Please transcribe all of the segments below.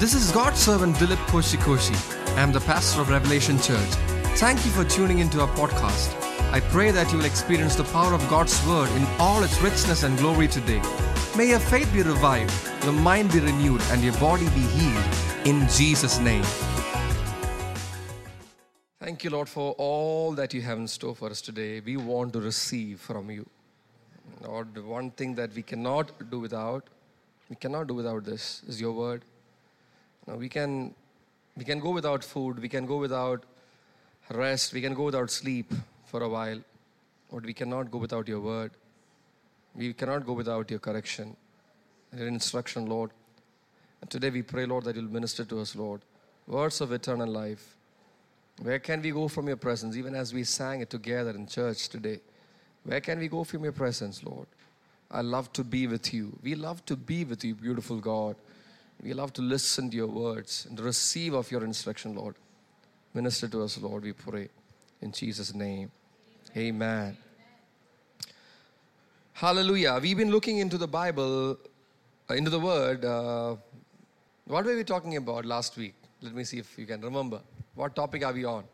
This is God's servant Dilip Koshikoshi. I am the pastor of Revelation Church. Thank you for tuning into our podcast. I pray that you will experience the power of God's word in all its richness and glory today. May your faith be revived, your mind be renewed, and your body be healed in Jesus' name. Thank you, Lord, for all that you have in store for us today. We want to receive from you. Lord, the one thing that we cannot do without this is your word. Now, we can go without food, we can go without rest, we can go without sleep for a while, but we cannot go without your word. We cannot go without your correction, your instruction, Lord. And today we pray, Lord, that you'll minister to us, Lord. Words of eternal life. Where can we go from your presence, even as we sang it together in church today? Where can we go from your presence, Lord? I love to be with you. We love to be with you, beautiful God. We love to listen to your words and receive of your instruction, Lord. Minister to us, Lord, we pray. In Jesus' name, amen. Hallelujah. We've been looking into the Bible, into the Word. What were we talking about last week? Let me see if you can remember. What topic are we on?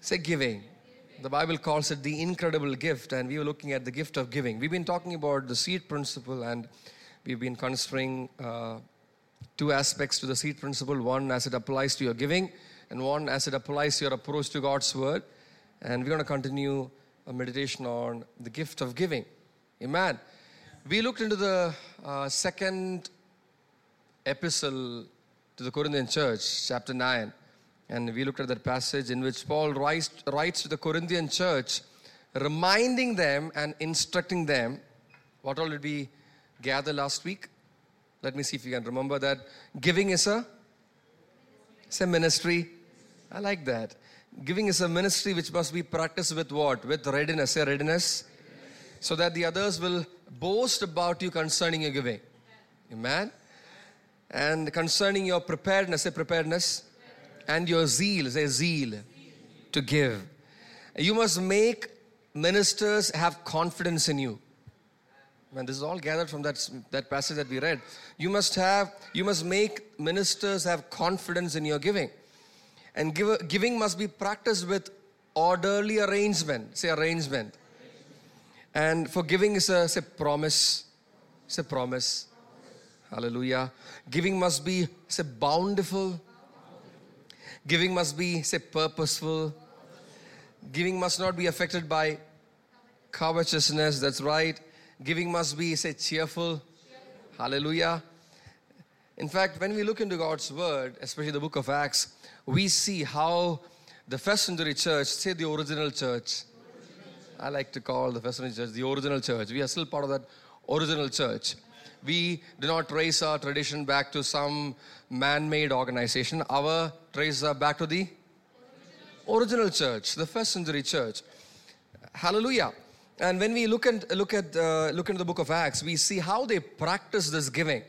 Say giving. The Bible calls it the incredible gift, and we were looking at the gift of giving. We've been talking about the seed principle, and we've been considering two aspects to the seed principle. One as it applies to your giving, and one as it applies to your approach to God's word. And we're going to continue a meditation on the gift of giving. Amen. We looked into the second epistle to the Corinthian church, chapter 9. And we looked at that passage in which Paul writes to the Corinthian church, reminding them and instructing them. What all did we gather last week? Let me see if you can remember that. Giving is a ministry. I like that. Giving is a ministry which must be practiced with what? With readiness. Say readiness. So that the others will boast about you concerning your giving. Amen. And concerning your preparedness. Say preparedness. And your zeal, say zeal, to give. You must make ministers have confidence in you. And this is all gathered from that passage that we read. You must make ministers have confidence in your giving. And giving must be practiced with orderly arrangement. Say arrangement. And for giving is a promise. Say promise. Hallelujah. Giving must be bountiful. Giving must be, purposeful. Giving must not be affected by covetousness. That's right. Giving must be, cheerful. Hallelujah. In fact, when we look into God's word, especially the book of Acts, we see how the first century church, the original church. I like to call the first century church the original church. We are still part of that original church. We do not trace our tradition back to some man-made organization. Our traces are back to the original church, the first century church. Hallelujah. And when we look into the book of Acts, we see how they practice this giving.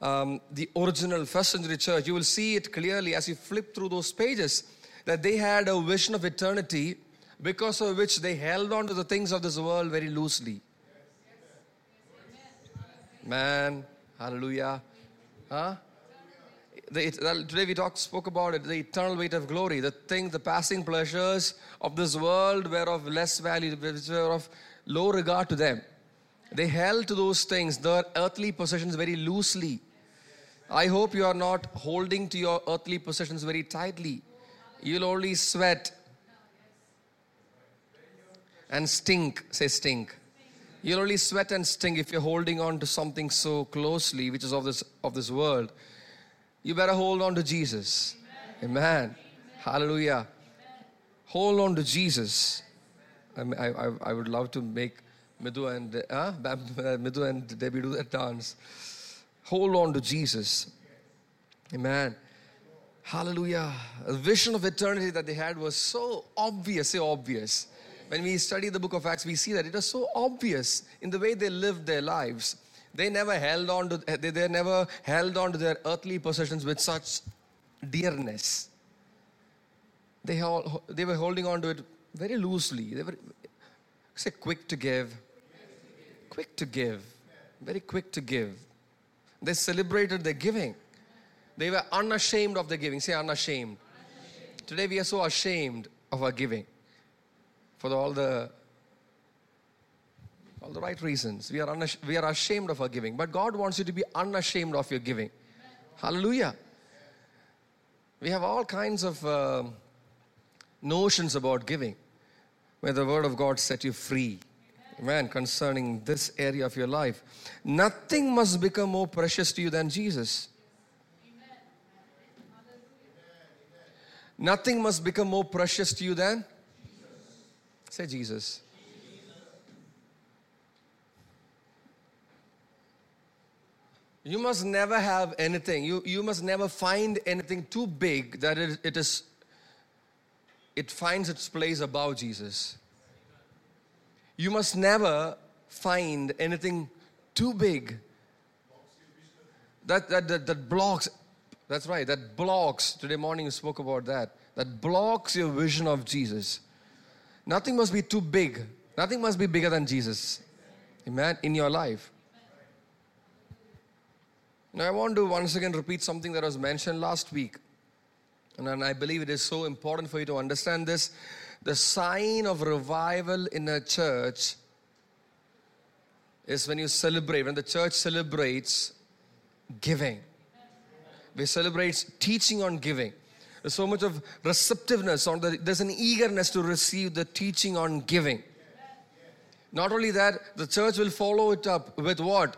The original first century church, you will see it clearly as you flip through those pages, that they had a vision of eternity because of which they held on to the things of this world very loosely. Man, hallelujah. Today we spoke about it, the eternal weight of glory. The passing pleasures of this world were of less value, which were of low regard to them. They held to those things, their earthly possessions, very loosely. I hope you are not holding to your earthly possessions very tightly. You'll only sweat and stink. Say stink. You'll only sweat and stink if you're holding on to something so closely, which is of this world. You better hold on to Jesus. Amen. Amen. Hallelujah. Amen. Hold on to Jesus. I would love to make Midhu and Debbie do that dance. Hold on to Jesus. Amen. Hallelujah. The vision of eternity that they had was so obvious. Say obvious. When we study the book of Acts, we see that it was so obvious in the way they lived their lives. They never held on to their earthly possessions with such dearness. They were holding on to it very loosely. They were quick to give, very quick to give. They celebrated their giving. They were unashamed of their giving. Say unashamed. Unashamed. Today we are so ashamed of our giving for all the right reasons. We are ashamed of our giving. But God wants you to be unashamed of your giving. Amen. Hallelujah. We have all kinds of notions about giving, where the Word of God set you free. Amen. Concerning this area of your life, nothing must become more precious to you than Jesus. Amen. Nothing must become more precious to you than Jesus. Say Jesus. Jesus. You must never have anything. You must never find anything too big that it finds its place above Jesus. You must never find anything too big that blocks. That's right, that blocks. Today morning you spoke about that. That blocks your vision of Jesus. Nothing must be too big. Nothing must be bigger than Jesus. Amen? In your life. Now I want to once again repeat something that was mentioned last week. And I believe it is so important for you to understand this. The sign of revival in a church is when you celebrate, when the church celebrates giving. We celebrate teaching on giving. There's so much of receptiveness, there's an eagerness to receive the teaching on giving. Not only that, the church will follow it up with what?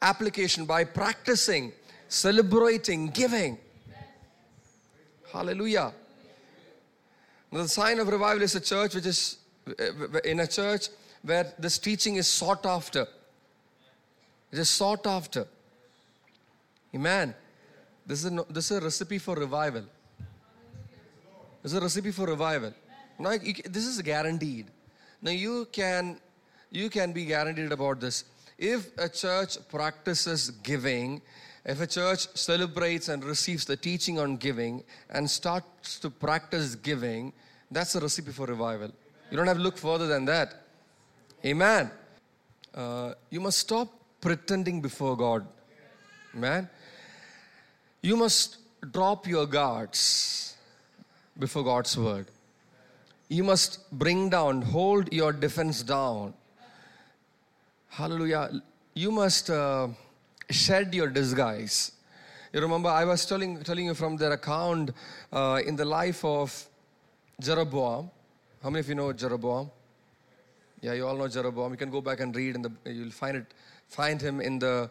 Application by practicing, celebrating, giving. Hallelujah. The sign of revival is a church which is in a church where this teaching is sought after. It is sought after. Amen. This is a recipe for revival. This is a recipe for revival. Now, this is guaranteed. Now you can be guaranteed about this. If a church practices giving, if a church celebrates and receives the teaching on giving and starts to practice giving, that's a recipe for revival. Amen. You don't have to look further than that. Amen. You must stop pretending before God. Amen. You must drop your guards before God's word. You must hold your defense down. Hallelujah. You must... shed your disguise. You remember, I was telling you from their account in the life of Jeroboam. How many of you know Jeroboam? Yeah, you all know Jeroboam. You can go back and read, and you'll find him in the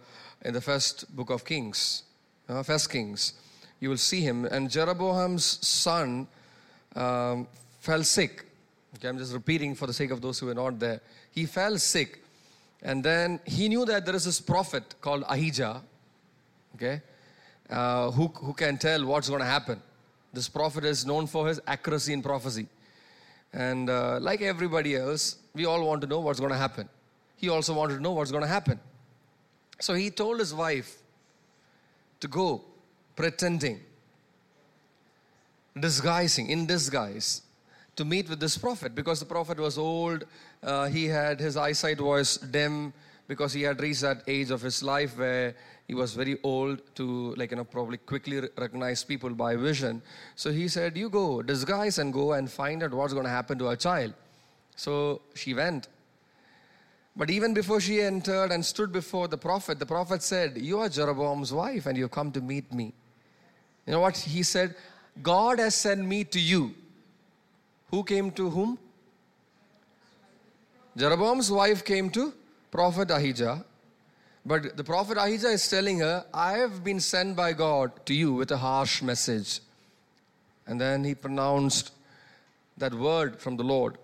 first book of Kings, First Kings. You will see him. And Jeroboam's son fell sick. Okay, I'm just repeating for the sake of those who were not there. He fell sick. And then he knew that there is this prophet called Ahijah, okay, who can tell what's going to happen. This prophet is known for his accuracy in prophecy. And like everybody else, we all want to know what's going to happen. He also wanted to know what's going to happen. So he told his wife to go pretending, disguising, in disguise, to meet with this prophet, because the prophet was old. His eyesight was dim because he had reached that age of his life where he was very old to probably quickly recognize people by vision. So he said, you go, disguise and go and find out what's going to happen to our child. So she went. But even before she entered and stood before the prophet said, you are Jeroboam's wife and you've come to meet me. You know what he said? God has sent me to you. Who came to whom? Jeroboam's wife came to Prophet Ahijah. But the Prophet Ahijah is telling her, I have been sent by God to you with a harsh message. And then he pronounced that word from the Lord.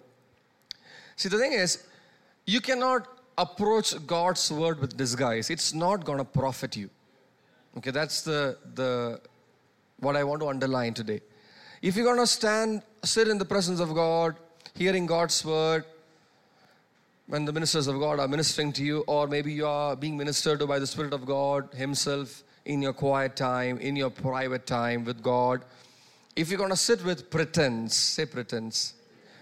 See, the thing is, you cannot approach God's word with disguise. It's not going to profit you. Okay, that's the what I want to underline today. If you're going to sit in the presence of God, hearing God's word, when the ministers of God are ministering to you, or maybe you are being ministered to by the Spirit of God Himself in your quiet time, in your private time with God, if you're going to sit with pretense, say pretense.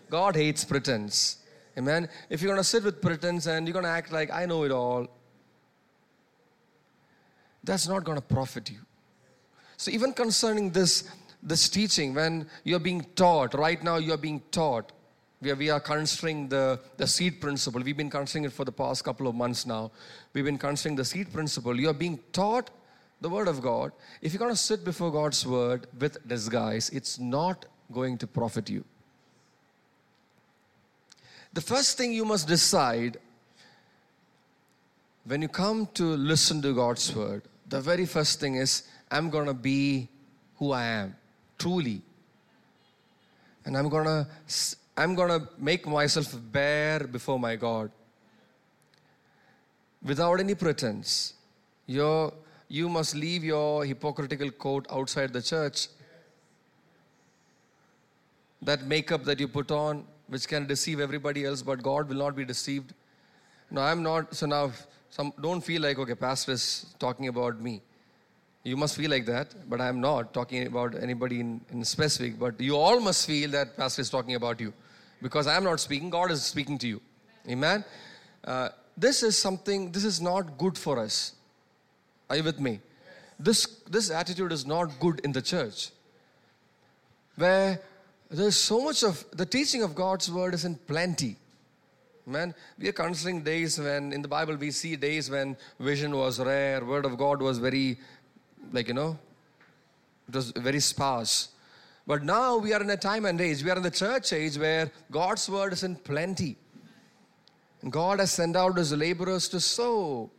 God hates pretense. Amen. If you're going to sit with pretense and you're going to act like, I know it all, that's not going to profit you. So even concerning this teaching, when you're being taught, right now you're being taught, we are considering the seed principle. We've been considering it for the past couple of months now. We've been considering the seed principle. You're being taught the Word of God. If you're going to sit before God's Word with disguise, it's not going to profit you. The first thing you must decide when you come to listen to God's Word, the very first thing is, I'm going to be who I am, truly. And I'm going to make myself bare before my God. Without any pretense, you must leave your hypocritical coat outside the church. That makeup that you put on, which can deceive everybody else, but God will not be deceived. No, I'm not. So now, don't feel like, okay, pastor is talking about me. You must feel like that, but I'm not talking about anybody in specific. But you all must feel that pastor is talking about you, because I'm not speaking. God is speaking to you. Amen. This is something. This is not good for us. Are you with me? This attitude is not good in the church, where there's so much of the teaching of God's Word is in plenty. Man, we are considering days when in the Bible we see days when vision was rare, Word of God was very, it was very sparse. But now we are in a time and age, we are in the church age where God's Word is in plenty. And God has sent out His laborers to sow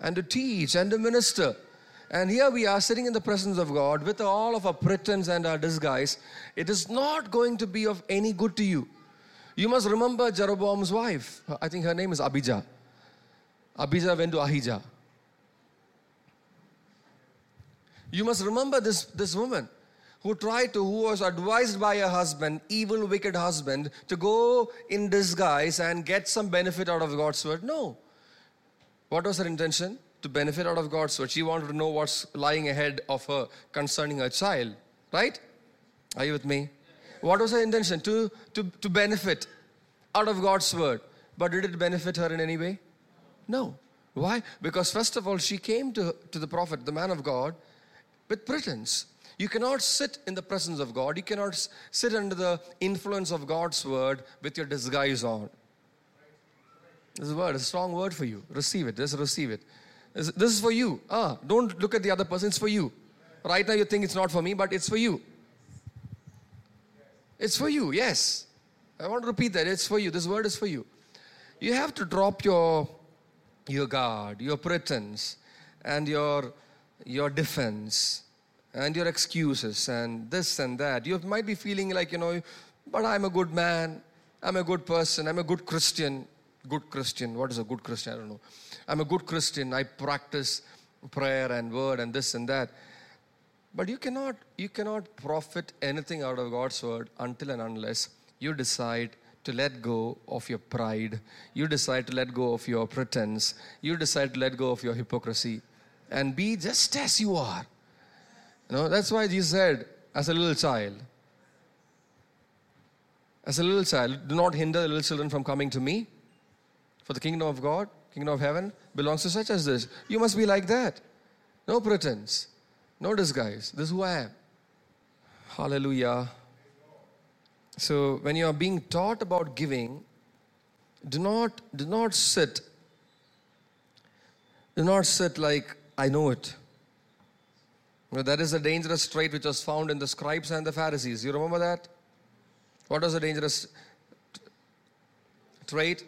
and to teach and to minister. And here we are sitting in the presence of God with all of our pretense and our disguise. It is not going to be of any good to you. You must remember Jeroboam's wife. I think her name is Abijah. Abijah went to Ahijah. You must remember this woman who was advised by her husband, evil, wicked husband, to go in disguise and get some benefit out of God's Word. No. What was her intention? To benefit out of God's Word. She wanted to know what's lying ahead of her concerning her child. Right? Are you with me? What was her intention? To benefit out of God's Word. But did it benefit her in any way? No. Why? Because first of all, she came to the prophet, the man of God, with pretense. You cannot sit in the presence of God. You cannot sit under the influence of God's Word with your disguise on. This word is a strong word for you. Receive it. Just receive it. This is for you. Don't look at the other person. It's for you. Right now you think it's not for me, but it's for you. It's for you, yes. I want to repeat that. It's for you. This word is for you. You have to drop your guard, your pretense, and your defense, and your excuses, and this and that. You might be feeling like, but I'm a good man. I'm a good person. I'm a good Christian. Good Christian. What is a good Christian? I don't know. I'm a good Christian. I practice prayer and word and this and that. But you cannot profit anything out of God's Word until and unless you decide to let go of your pride. You decide to let go of your pretense. You decide to let go of your hypocrisy and be just as you are. That's why Jesus said, as a little child, do not hinder the little children from coming to me. For the kingdom of God, kingdom of heaven, belongs to such as this. You must be like that. No pretense. No disguise. This is who I am. Hallelujah. So when you are being taught about giving, do not sit. Do not sit like, I know it. That is a dangerous trait which was found in the scribes and the Pharisees. You remember that? What was the dangerous trait?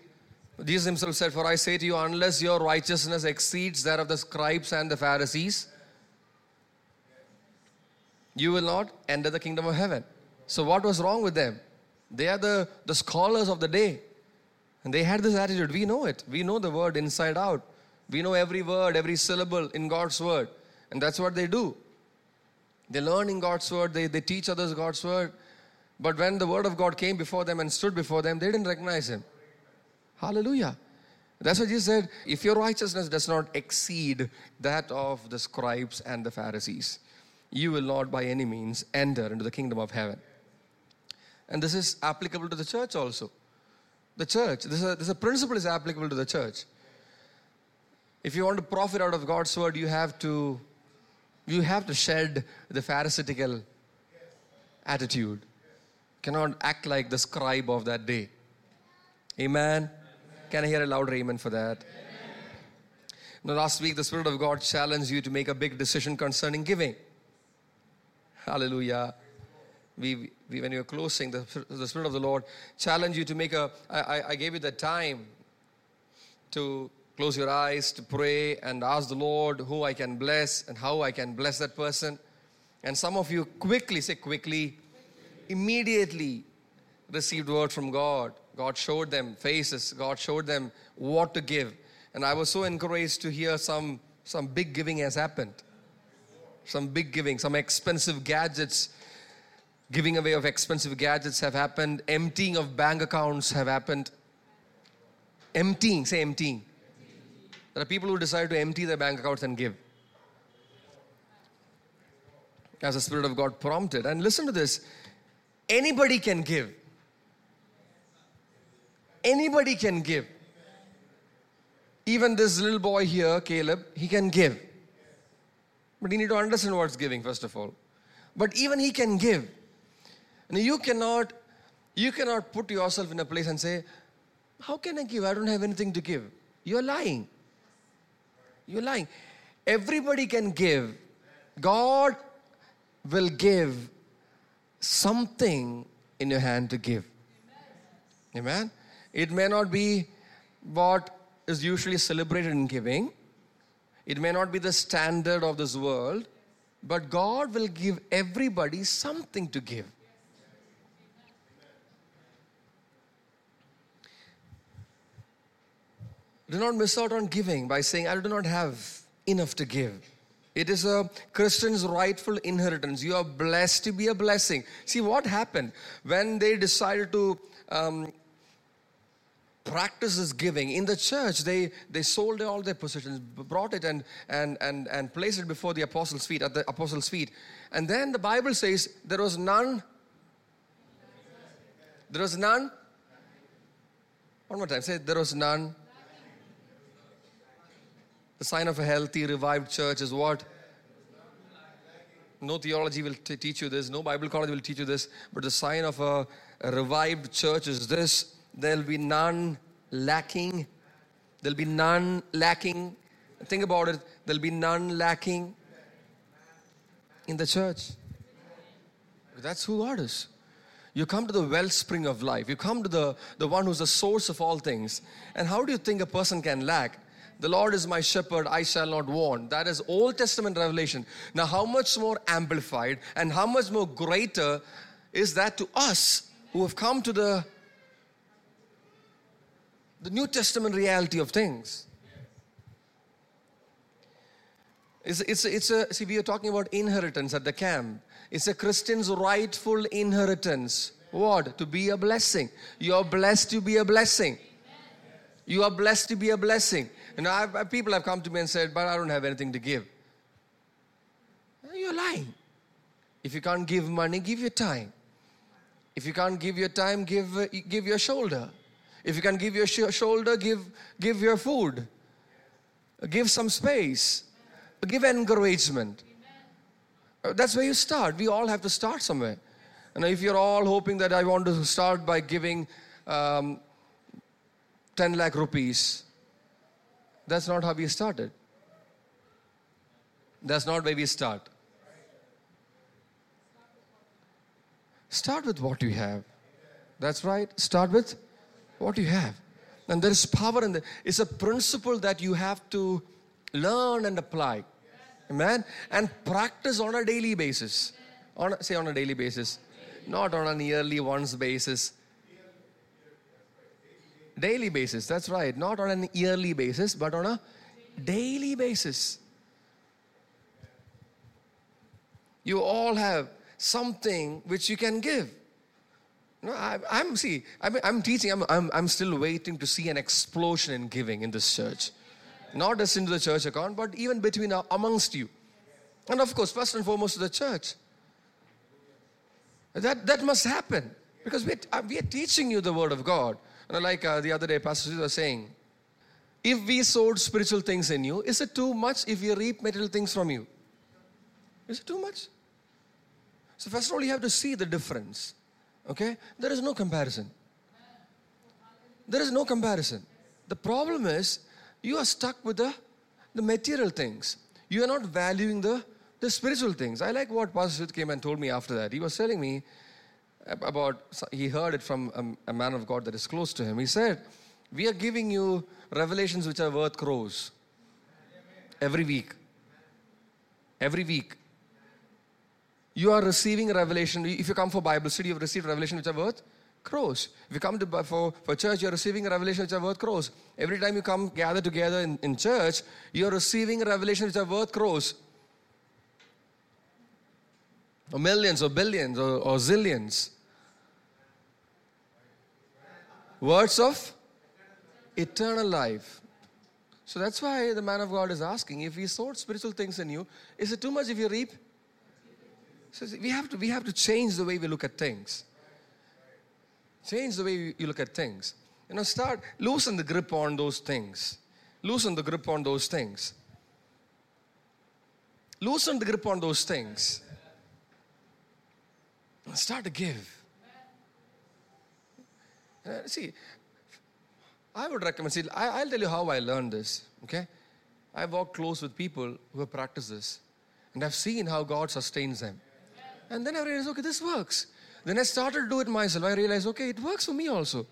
Jesus himself said, "For I say to you, unless your righteousness exceeds that of the scribes and the Pharisees, you will not enter the kingdom of heaven." So what was wrong with them? They are the scholars of the day. And they had this attitude. We know it. We know the word inside out. We know every word, every syllable in God's Word. And that's what they do. They learn in God's Word. They teach others God's Word. But when the Word of God came before them and stood before them, they didn't recognize Him. Hallelujah. That's what Jesus said. If your righteousness does not exceed that of the scribes and the Pharisees, you will not by any means enter into the kingdom of heaven. And this is applicable to the church also. The church, this principle is applicable to the church. If you want to profit out of God's Word, you have to you have to shed the pharisaical attitude. Cannot act like the scribe of that day. Amen. Can I hear a louder amen for that? Now, last week, the Spirit of God challenged you to make a big decision concerning giving. Hallelujah. We when you were closing, the Spirit of the Lord challenged you to make a... I gave you the time to close your eyes, to pray and ask the Lord who I can bless and how I can bless that person. And some of you quickly, immediately received word from God. God showed them faces. God showed them what to give. And I was so encouraged to hear some big giving has happened. Some big giving, some expensive gadgets, giving away of expensive gadgets have happened. Emptying of bank accounts have happened. Emptying, say emptying. There are people who decide to empty their bank accounts and give. As the Spirit of God prompted. And listen to this. Anybody can give. Anybody can give. Even this little boy here, Caleb, he can give. But you need to understand what's giving, first of all. But even he can give. And you cannot put yourself in a place and say, how can I give? I don't have anything to give. You're lying. Everybody can give. God will give something in your hand to give. Amen? It may not be what is usually celebrated in giving. It may not be the standard of this world, but God will give everybody something to give. Do not miss out on giving by saying, I do not have enough to give. It is a Christian's rightful inheritance. You are blessed to be a blessing. See what happened when they decided to practice this giving. In the church, they sold all their possessions, brought it and placed it before the apostles' feet, at the apostles' feet. And then the Bible says, there was none. One more time, say, there was none. The sign of a healthy, revived church is what? No theology will teach you this. No Bible college will teach you this. But the sign of a revived church is this. There'll be none lacking. Think about it. There'll be none lacking in the church. That's who God is. You come to the wellspring of life. You come to the one who's the source of all things. And how do you think a person can lack? The Lord is my shepherd, I shall not want. That is Old Testament revelation. Now, how much more amplified and how much more greater is that to us who have come to the New Testament reality of things. It's we are talking about inheritance at the camp. It's a Christian's rightful inheritance. What? To be a blessing. You are blessed to be a blessing. You are blessed to be a blessing. And people have come to me and said, but I don't have anything to give. You're lying. If you can't give money, give your time. If you can't give your time, give your shoulder. If you can give your shoulder, give your food. Give some space. Give encouragement. That's where you start. We all have to start somewhere. And if you're all hoping that I want to start by giving 10 lakh rupees, that's not how we started. That's not where we start. Start with what you have. That's right. Start with what you have. And there is power in that. It's a principle that you have to learn and apply. Amen? And practice on a daily basis. On a daily basis. Not on a yearly once basis. Daily basis, that's right. Not on an yearly basis, but on a daily basis. You all have something which you can give. No, I'm teaching. I'm still waiting to see an explosion in giving in this church, not just into the church account, but even between amongst you, and of course, first and foremost to the church. That must happen because we are teaching you the Word of God. You know, like the other day, Pastor was saying, if we sowed spiritual things in you, is it too much if we reap material things from you? Is it too much? So first of all, you have to see the difference. Okay? There is no comparison. There is no comparison. The problem is you are stuck with the material things. You are not valuing the spiritual things. I like what Pastor Sid came and told me after that. He was telling me about, he heard it from a man of God that is close to him. He said, we are giving you revelations which are worth crores every week. Every week. You are receiving a revelation. If you come for Bible study, you have received revelation which are worth crores. If you come for church, you are receiving a revelation which are worth crores. Every time you come gather together in church, you are receiving a revelation which are worth crores. Or millions, or billions, or zillions. Words of eternal life. So that's why the man of God is asking, if he sowed spiritual things in you, is it too much if you reap? So we have to change the way we look at things. Change the way you look at things. You know, loosen the grip on those things. Loosen the grip on those things. Loosen the grip on those things. Start to give. See, I would recommend, see, I'll tell you how I learned this, okay? I walk close with people who have practiced this. And I've seen how God sustains them. And then I realized, okay, this works. Then I started to do it myself. I realized, okay, it works for me also.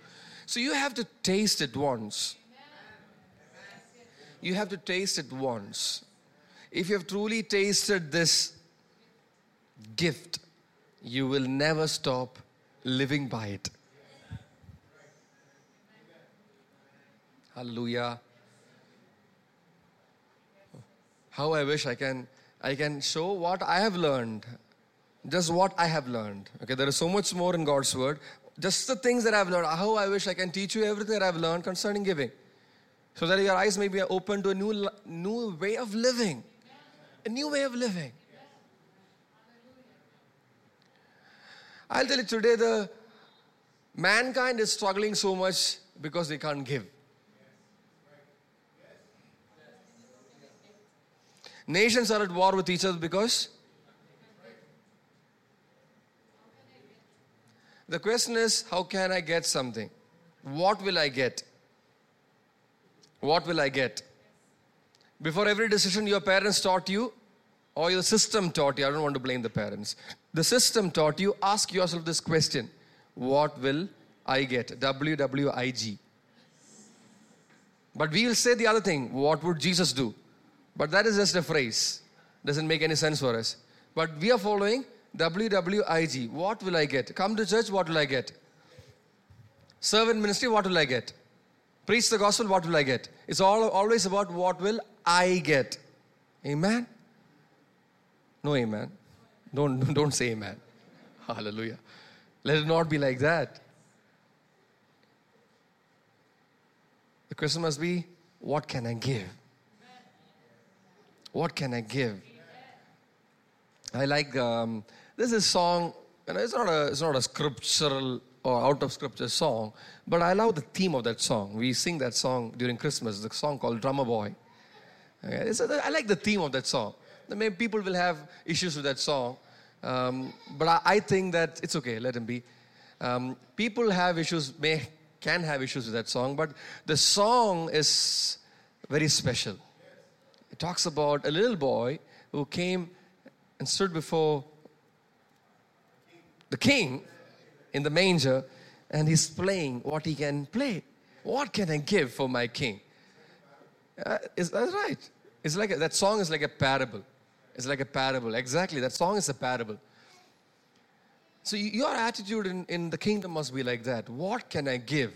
So you have to taste it once. You have to taste it once. If you have truly tasted this gift, you will never stop living by it. Hallelujah. How I wish I can show what I have learned. Just what I have learned. Okay, there is so much more in God's word. Just the things that I have learned. How I wish I can teach you everything that I have learned concerning giving. So that your eyes may be open to a new way of living. A new way of living. I'll tell you today, the mankind is struggling so much because they can't give. Nations are at war with each other because... The question is, how can I get something? What will I get? What will I get? Before every decision, your parents taught you, or your system taught you. I don't want to blame the parents. The system taught you, ask yourself this question. What will I get? WWIG. But we will say the other thing. What would Jesus do? But that is just a phrase. Doesn't make any sense for us. But we are following WWIG. What will I get? Come to church, what will I get? Serve in ministry, what will I get? Preach the gospel, what will I get? It's always about what will I get. Amen? No amen. Don't say amen. Hallelujah. Let it not be like that. The question must be, what can I give? What can I give? I like, this is a song, and it's not a scriptural or out of scripture song, but I love the theme of that song. We sing that song during Christmas. It's a song called Drummer Boy. Okay. I like the theme of that song. Maybe people will have issues with that song, but I think that it's okay, let him be. People have issues, can have issues with that song, but the song is very special. It talks about a little boy who came and stood before the king in the manger, and he's playing what he can play. What can I give for my king? That's right. It's like that song is like a parable. It's like a parable. Exactly. That song is a parable. So your attitude in the kingdom must be like that. What can I give?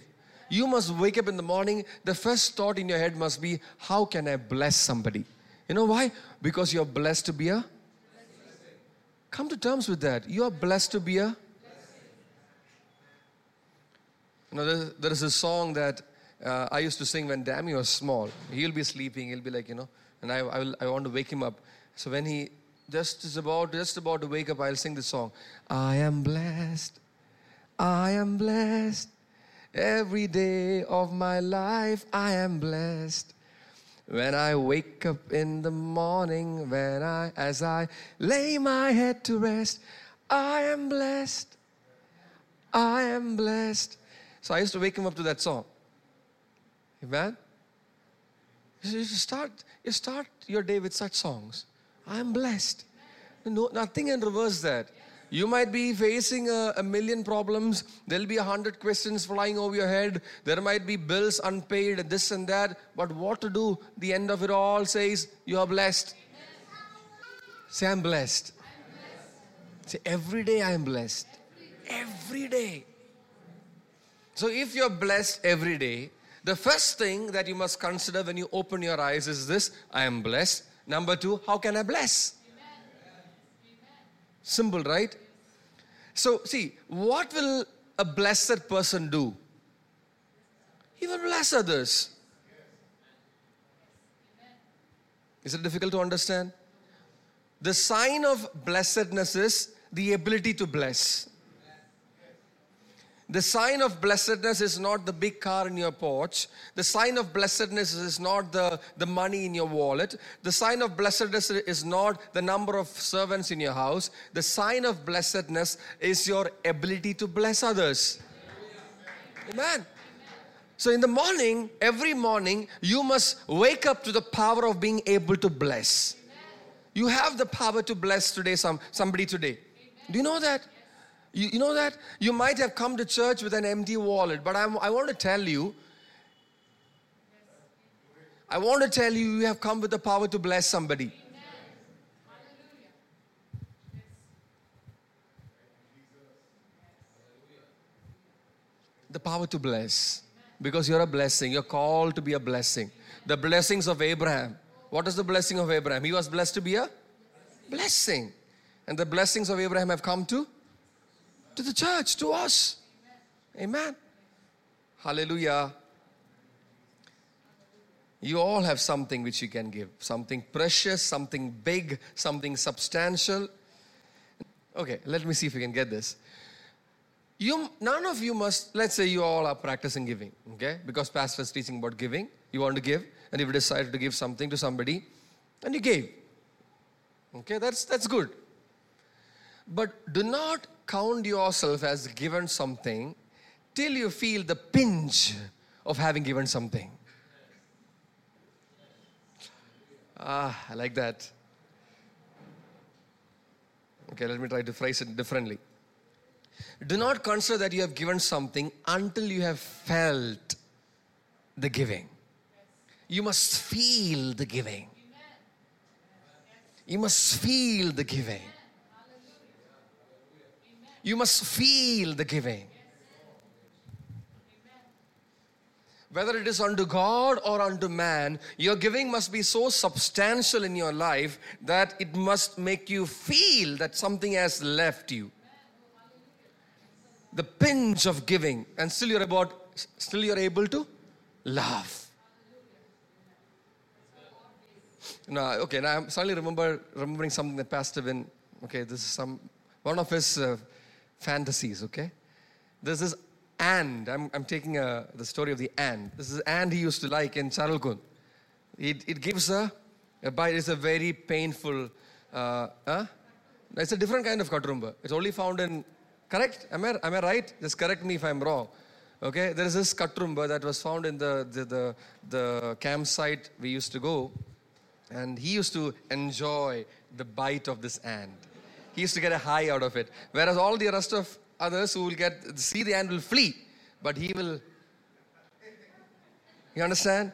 You must wake up in the morning. The first thought in your head must be, how can I bless somebody? You know why? Because you're blessed to be a... Come to terms with that. You are blessed to be a... You know, there is a song that I used to sing when Dammy was small. He'll be sleeping. He'll be like, you know, and I want to wake him up. So when he is about to wake up, I'll sing this song. I am blessed. I am blessed. Every day of my life, I am blessed. When I wake up in the morning, as I lay my head to rest, I am blessed. I am blessed. So I used to wake him up to that song. Amen? You start your day with such songs. I am blessed. No, nothing can reverse that. You might be facing a million problems. There'll be 100 questions flying over your head. There might be bills unpaid and this and that. But what to do? The end of it all says, you are blessed. Amen. Say, I'm blessed. I'm blessed. Say, every day I am blessed. Every day. So if you're blessed every day, the first thing that you must consider when you open your eyes is this: I am blessed. Number two, how can I bless? Simple, right? So, see, what will a blessed person do? He will bless others. Is it difficult to understand? The sign of blessedness is the ability to bless. The sign of blessedness is not the big car in your porch. The sign of blessedness is not the money in your wallet. The sign of blessedness is not the number of servants in your house. The sign of blessedness is your ability to bless others. Amen. So in the morning, every morning, you must wake up to the power of being able to bless. You have the power to bless today, somebody today. Do you know that? You know that? You might have come to church with an empty wallet, but I want to tell you, you have come with the power to bless somebody. The power to bless, because you're a blessing. You're called to be a blessing. The blessings of Abraham. What is the blessing of Abraham? He was blessed to be a blessing. And the blessings of Abraham have come to the church, to us. Amen. Hallelujah. You all have something which you can give. Something precious, something big, something substantial. Okay, let me see if we can get this. None of you must, let's say you all are practicing giving, okay? Because pastor is teaching about giving. You want to give, and if you decided to give something to somebody, and you gave. Okay, that's good. But do not count yourself as given something till you feel the pinch of having given something. Ah, I like that. Okay, let me try to phrase it differently. Do not consider that you have given something until you have felt the giving. You must feel the giving. You must feel the giving. You must feel the giving. Whether it is unto God or unto man, your giving must be so substantial in your life that it must make you feel that something has left you. The pinch of giving, and still you're able to laugh. Now I'm suddenly remembering something that Pastor Wynne, okay, this is one of his fantasies, okay? There's this ant. I'm taking the story of the ant. This is an ant he used to like in Charulkun. It gives a bite. It's a very painful, it's a different kind of katrumba. It's only found in, correct? Am I right? Just correct me if I'm wrong. Okay? There is this katrumba that was found in the campsite we used to go. And he used to enjoy the bite of this ant. He used to get a high out of it. Whereas all the rest of others who will see the ant will flee. But he will. You understand?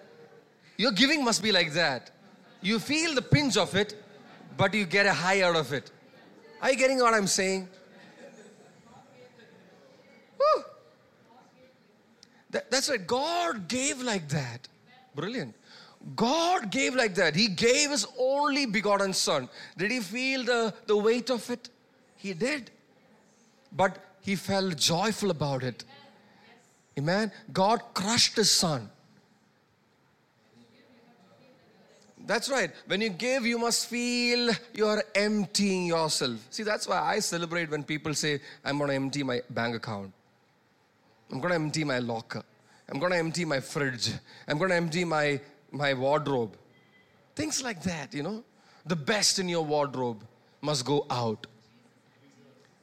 Your giving must be like that. You feel the pinch of it, but you get a high out of it. Are you getting what I'm saying? Woo! That's right. God gave like that. Brilliant. God gave like that. He gave His only begotten Son. Did He feel the weight of it? He did. But He felt joyful about it. Amen. God crushed His Son. That's right. When you give, you must feel you are emptying yourself. See, that's why I celebrate when people say, I'm going to empty my bank account. I'm going to empty my locker. I'm going to empty my fridge. I'm going to empty my my wardrobe. Things like that, you know. The best in your wardrobe must go out.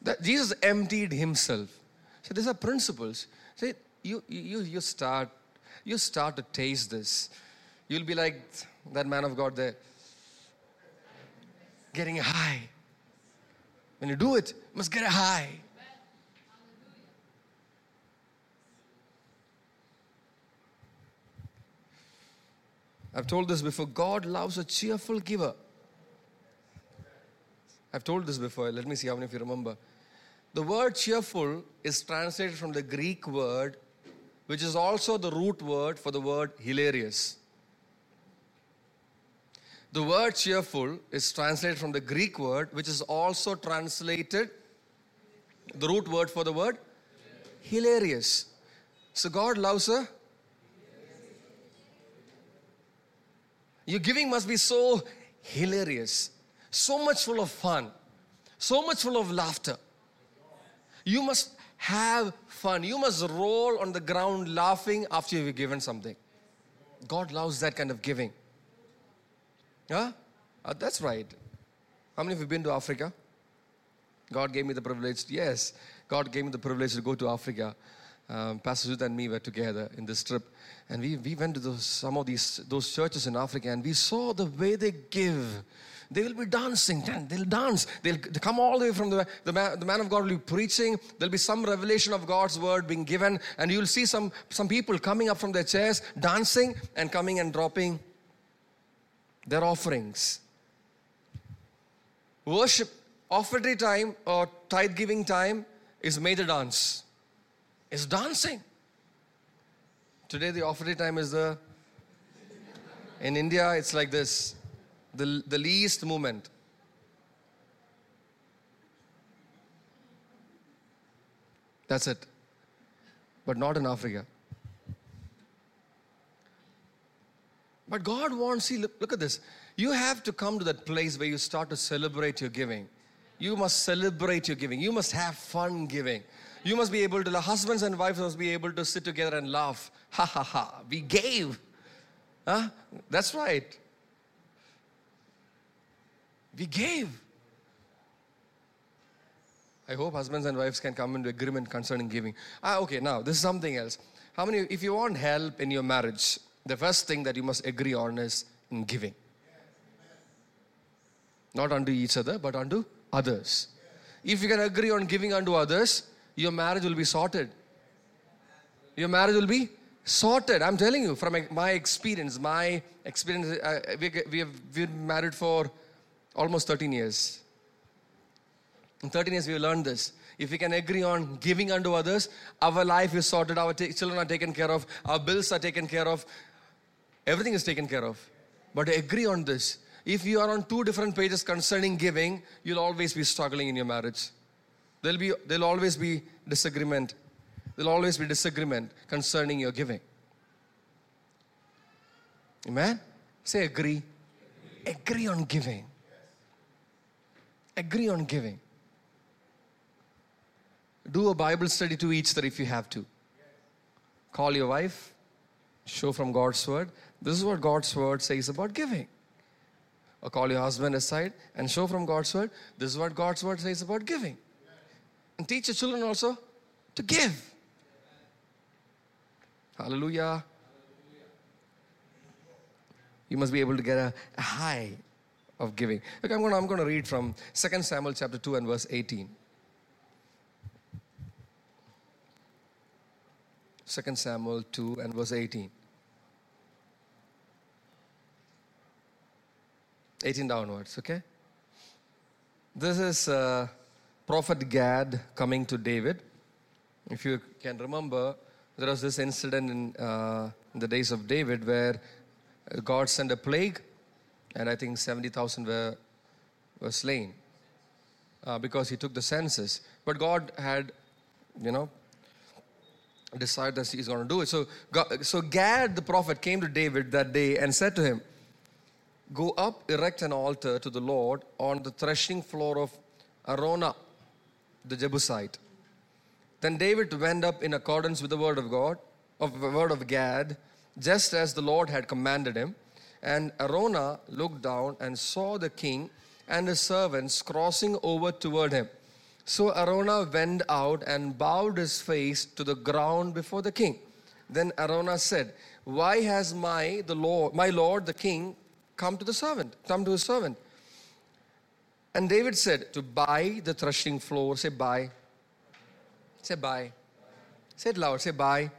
That Jesus emptied himself. So these are principles. See, you start to taste this. You'll be like that man of God there, getting high. When you do it, you must get a high. I've told this before. God loves a cheerful giver. I've told this before. Let me see how many of you remember. The word cheerful is translated from the Greek word, which is also the root word for the word hilarious. The word cheerful is translated from the Greek word, which is also translated the root word for the word hilarious. So God loves a... Your giving must be so hilarious, so much full of fun, so much full of laughter. You must have fun. You must roll on the ground laughing after you've given something. God loves that kind of giving. Huh? That's right. How many of you have been to Africa? God gave me the privilege. Yes, God gave me the privilege to go to Africa. Pastor Ruth and me were together in this trip, and we went to some of those churches in Africa, and we saw the way they give. They will be dancing, they'll dance, they'll come all the way from the man of God will be preaching, there'll be some revelation of God's word being given, and you'll see some people coming up from their chairs, dancing and coming and dropping their offerings. Worship, offertory time or tithe giving time is made a dance. It's dancing. Today the offertory time is the... In India it's like this. The least movement. That's it. But not in Africa. But God wants, see, look at this. You have to come to that place where you start to celebrate your giving. You must celebrate your giving. You must have fun giving. You must be able to, the husbands and wives must be able to sit together and laugh. Ha ha ha, we gave. Huh? That's right. We gave. I hope husbands and wives can come into agreement concerning giving. Okay, now this is something else. How many, if you want help in your marriage, the first thing that you must agree on is in giving. Not unto each other, but unto others. If you can agree on giving unto others, your marriage will be sorted. Your marriage will be sorted. I'm telling you from my experience, we've been married for almost 13 years. In 13 years, we learned this. If we can agree on giving unto others, our life is sorted, our children are taken care of, our bills are taken care of, everything is taken care of. But agree on this. If you are on two different pages concerning giving, you'll always be struggling in your marriage. There'll always be disagreement. There'll always be disagreement concerning your giving. Amen? Say agree. Agree on giving. Agree on giving. Do a Bible study to each other if you have to. Call your wife. Show from God's word. This is what God's word says about giving. Or call your husband aside and show from God's word. This is what God's word says about giving. And teach your children also to give. Hallelujah. You must be able to get a high of giving. Okay, I'm going to read from 2 Samuel chapter 2 and verse 18. 2 Samuel 2 and verse 18. 18 downwards, okay? This is... Prophet Gad coming to David. If you can remember, there was this incident in the days of David where God sent a plague, and I think 70,000 were slain because he took the census. But God had, decided that he's going to do it. So Gad the prophet came to David that day and said to him, "Go up, erect an altar to the Lord on the threshing floor of Araunah, the Jebusite." Then David went up in accordance with the word of Gad, just as the Lord had commanded him. And Araunah looked down and saw the king and his servants crossing over toward him. So Araunah went out and bowed his face to the ground before the king. Then Araunah said, "Why has my lord the king come to his servant?" And David said, "To buy the threshing floor." Say buy. Say buy. Say it loud. Say buy.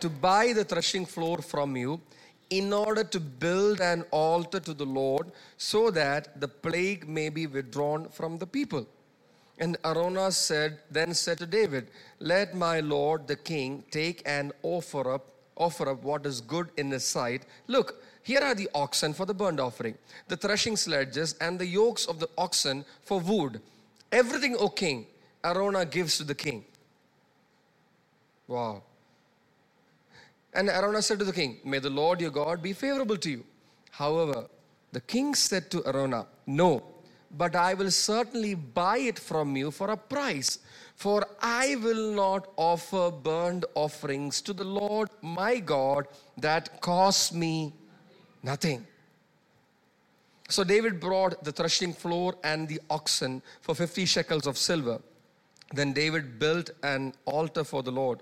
"To buy the threshing floor from you, in order to build an altar to the Lord, so that the plague may be withdrawn from the people." And Araunah then said to David, "Let my lord the king take and offer up what is good in his sight. Look, here are the oxen for the burnt offering, the threshing sledges, and the yokes of the oxen for wood. Everything, O king," Araunah gives to the king. Wow. And Araunah said to the king, "May the Lord your God be favorable to you." However, the king said to Araunah, "No, but I will certainly buy it from you for a price, for I will not offer burnt offerings to the Lord my God that cost me nothing." So David brought the threshing floor and the oxen for 50 shekels of silver. Then David built an altar to the Lord,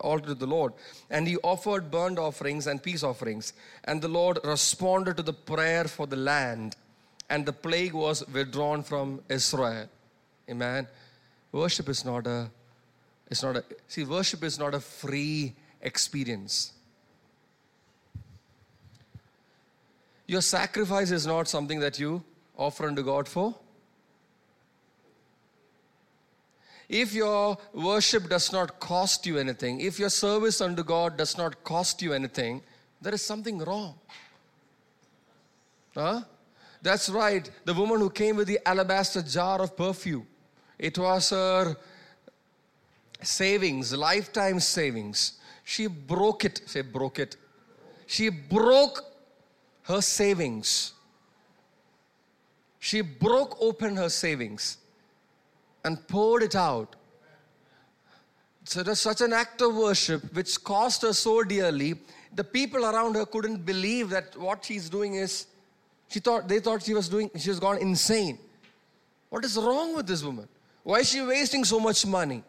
and he offered burnt offerings and peace offerings. And the Lord responded to the prayer for the land, and the plague was withdrawn from Israel. Amen. Worship is not a free experience. Your sacrifice is not something that you offer unto God for. If your worship does not cost you anything, if your service unto God does not cost you anything, there is something wrong. Huh? That's right. The woman who came with the alabaster jar of perfume, it was her savings, lifetime savings. She broke it. Say broke it. She broke her savings. She broke open her savings and poured it out. So there's such an act of worship which cost her so dearly, the people around her couldn't believe that what she's doing is, she was gone insane. What is wrong with this woman? Why is she wasting so much money?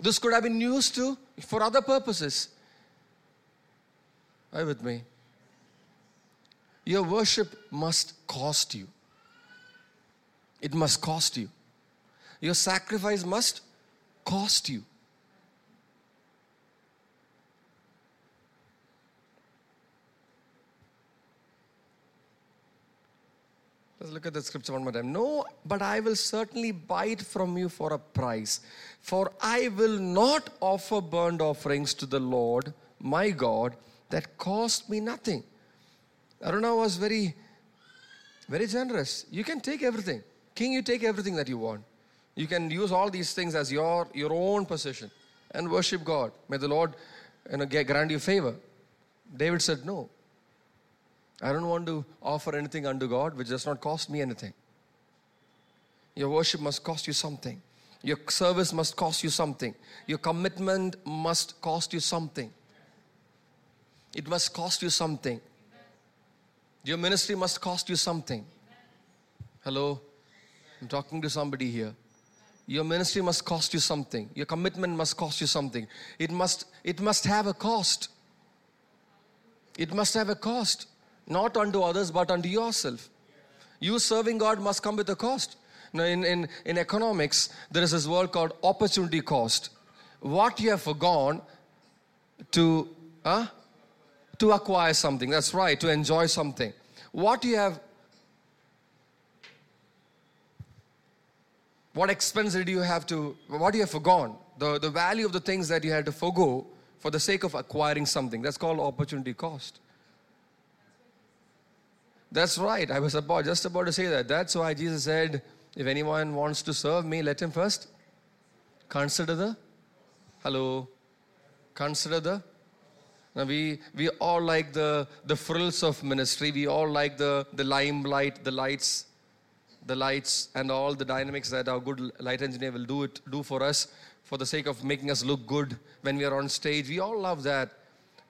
This could have been used for other purposes. Are you with me? Your worship must cost you. It must cost you. Your sacrifice must cost you. Let's look at the scripture one more time. "No, but I will certainly buy it from you for a price, for I will not offer burnt offerings to the Lord, my God, that cost me nothing." Araunah was very, very generous. You can take everything. King, you take everything that you want. You can use all these things as your own possession and worship God. May the Lord grant you favor. David said, "No, I don't want to offer anything unto God which does not cost me anything." Your worship must cost you something. Your service must cost you something. Your commitment must cost you something. It must cost you something. Your ministry must cost you something. Hello? I'm talking to somebody here. Your ministry must cost you something. Your commitment must cost you something. It must have a cost. It must have a cost. Not unto others, but unto yourself. You serving God must come with a cost. Now, in economics, there is this word called opportunity cost. What you have forgone to acquire something. That's right, to enjoy something. What expense did you have what you have forgone? The value of the things that you had to forgo for the sake of acquiring something. That's called opportunity cost. That's right. I was just about to say that. That's why Jesus said, if anyone wants to serve me, let him first consider the. Now we all like the frills of ministry. We all like the limelight, the lights and all the dynamics that our good light engineer will do for us for the sake of making us look good when we are on stage. We all love that.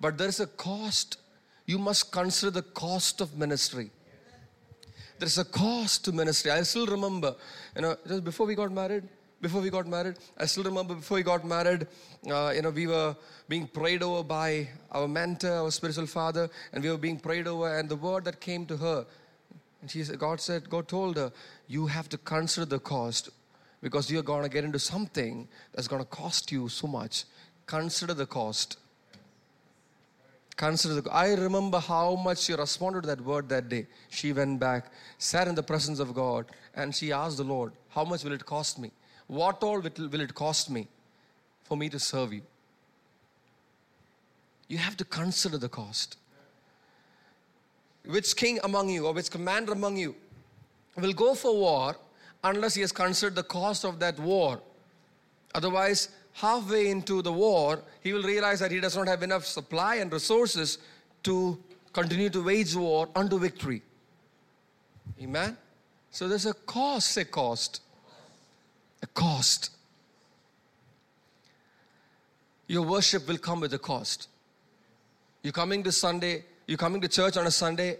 But there is a cost. You must consider the cost of ministry. Yeah. there's a cost to ministry. I still remember, just before we got married, we were being prayed over by our mentor, our spiritual father, and we were being prayed over, and the word that came to her, and God told her, you have to consider the cost, because you're going to get into something that's going to cost you so much. Consider the cost. I remember how much she responded to that word that day. She went back, sat in the presence of God, and she asked the Lord, how much will it cost me? What all will it cost me for me to serve you? You have to consider the cost. Which king among you or which commander among you will go for war unless he has considered the cost of that war? Otherwise, halfway into the war, he will realize that he does not have enough supply and resources to continue to wage war unto victory. Amen? So there's a cost, say cost. A cost. Your worship will come with a cost. You're coming to church on a Sunday,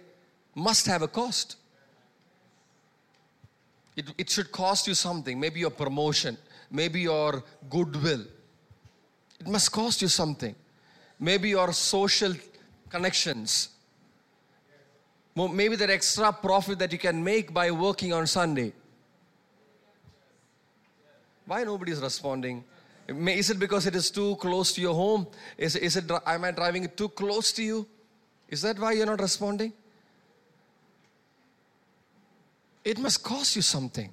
must have a cost. It should cost you something, maybe your promotion, maybe your goodwill. It must cost you something. Maybe your social connections. Maybe that extra profit that you can make by working on Sunday. Why nobody is responding? Is it because it is too close to your home? Am I driving it too close to you? Is that why you're not responding? It must cost you something.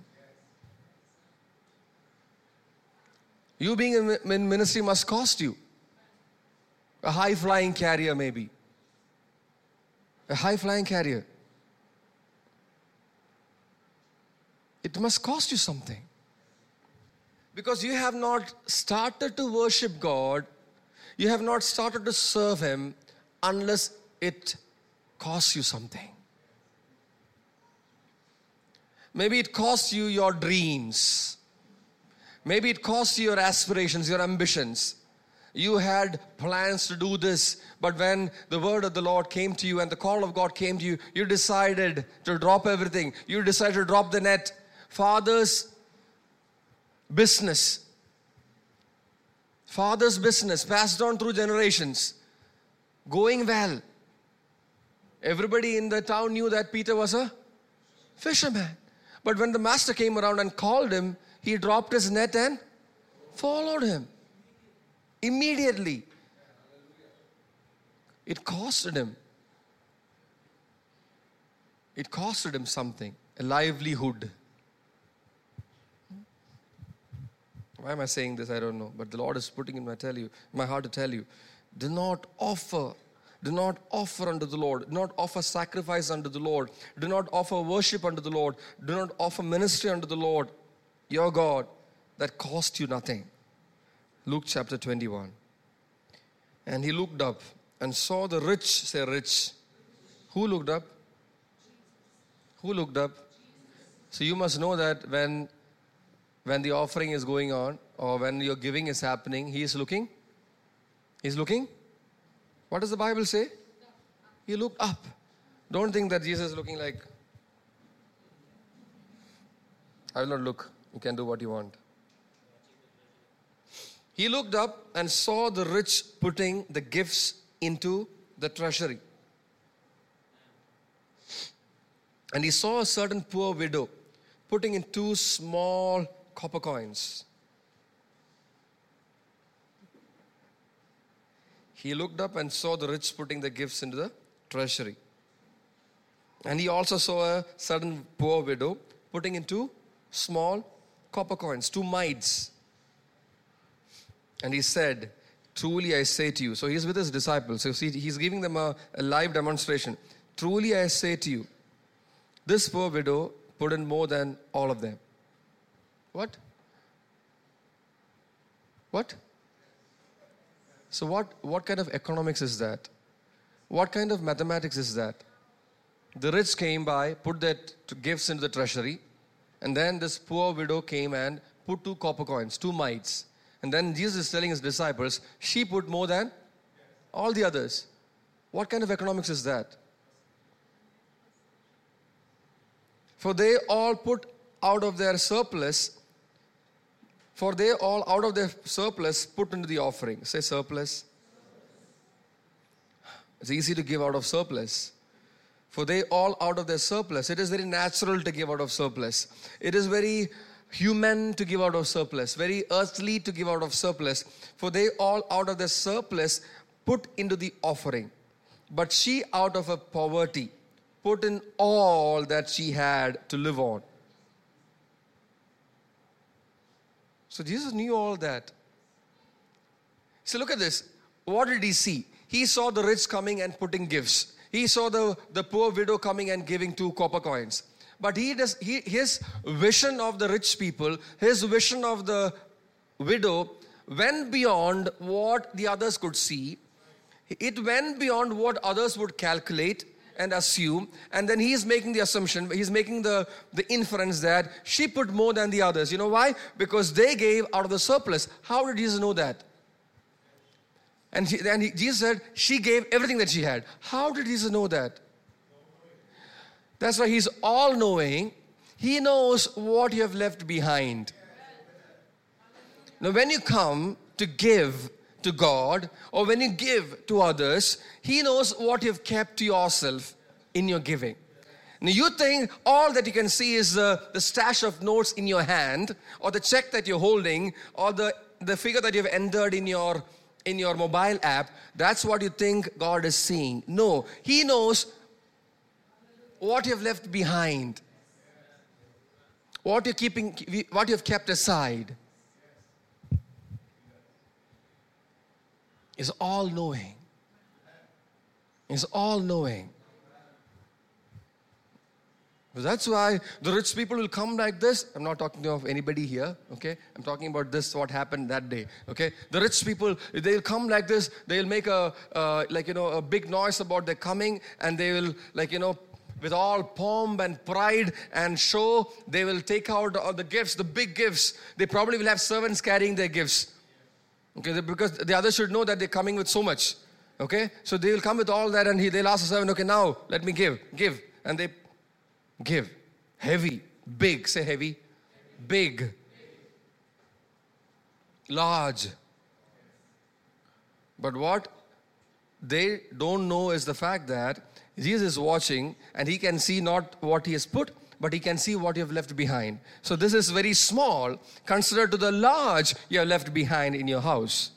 You being in ministry must cost you. A high-flying carrier maybe. A high-flying carrier. It must cost you something. Because you have not started to worship God, you have not started to serve Him unless it costs you something. Maybe it costs you your dreams. Maybe it costs you your aspirations, your ambitions. You had plans to do this, but when the word of the Lord came to you and the call of God came to you, you decided to drop everything. You decided to drop the net. Father's business passed on through generations, going well. Everybody in the town knew that Peter was a fisherman. But when the master came around and called him, he dropped his net and followed him. Immediately. It costed him something. A livelihood. Why am I saying this? I don't know. But the Lord is putting in my heart to tell you. Do not offer unto the Lord. Do not offer sacrifice unto the Lord. Do not offer worship unto the Lord. Do not offer ministry unto the Lord your God that cost you nothing. Luke chapter 21. And he looked up and saw the rich, say rich. Who looked up? Who looked up? So you must know that when the offering is going on or when your giving is happening, he is looking. He's looking. What does the Bible say? He looked up. Don't think that Jesus is looking like, I will not look. You can do what you want. He looked up and saw the rich putting the gifts into the treasury. And he saw a certain poor widow putting in 2 small copper coins. He looked up and saw the rich putting the gifts into the treasury. And he also saw a certain poor widow putting in 2 small copper coins, 2 mites. And he said, truly I say to you. So he's with his disciples. So you see, he's giving them a live demonstration. Truly I say to you, this poor widow put in more than all of them. What? What? So what kind of economics is that? What kind of mathematics is that? The rich came by, put their gifts into the treasury, and then this poor widow came and put 2 copper coins, 2 mites. And then Jesus is telling his disciples, she put more than all the others. What kind of economics is that? For they all put out of their surplus, put into the offering. Say surplus. It's easy to give out of surplus. For they all out of their surplus. It is very natural to give out of surplus. It is very human to give out of surplus. Very earthly to give out of surplus. For they all out of their surplus put into the offering. But she out of her poverty put in all that she had to live on. So Jesus knew all that. So look at this. What did he see? He saw the rich coming and putting gifts. He saw the poor widow coming and giving 2 copper coins. But his vision of the rich people, his vision of the widow went beyond what the others could see. It went beyond what others would calculate and assume. And then he's making the assumption, he's making the inference that she put more than the others. You know why? Because they gave out of the surplus. How did Jesus know that? And Jesus said, she gave everything that she had. How did Jesus know that? That's why he's all-knowing. He knows what you have left behind. Now, when you come to give to God, or when you give to others, he knows what you've kept to yourself in your giving. Now, you think all that you can see is the stash of notes in your hand, or the check that you're holding, or the figure that you've entered in your mobile app. That's what you think God is seeing. No, he knows what you've left behind, what you're keeping, what you've kept aside. He's all knowing. He's all knowing. That's why the rich people will come like this. I'm not talking of anybody here, okay? I'm talking about this, what happened that day, okay? The rich people, they'll come like this. They'll make a big noise about their coming, and they will, with all pomp and pride and show, they will take out the gifts, the big gifts. They probably will have servants carrying their gifts, okay? Because the others should know that they're coming with so much, okay? So they will come with all that, and they'll ask the servant, okay, now let me give. And they give. Heavy. Big. Say heavy. Big. Large. But what they don't know is the fact that Jesus is watching, and he can see not what he has put, but he can see what you have left behind. So this is very small considered to the large you have left behind in your house.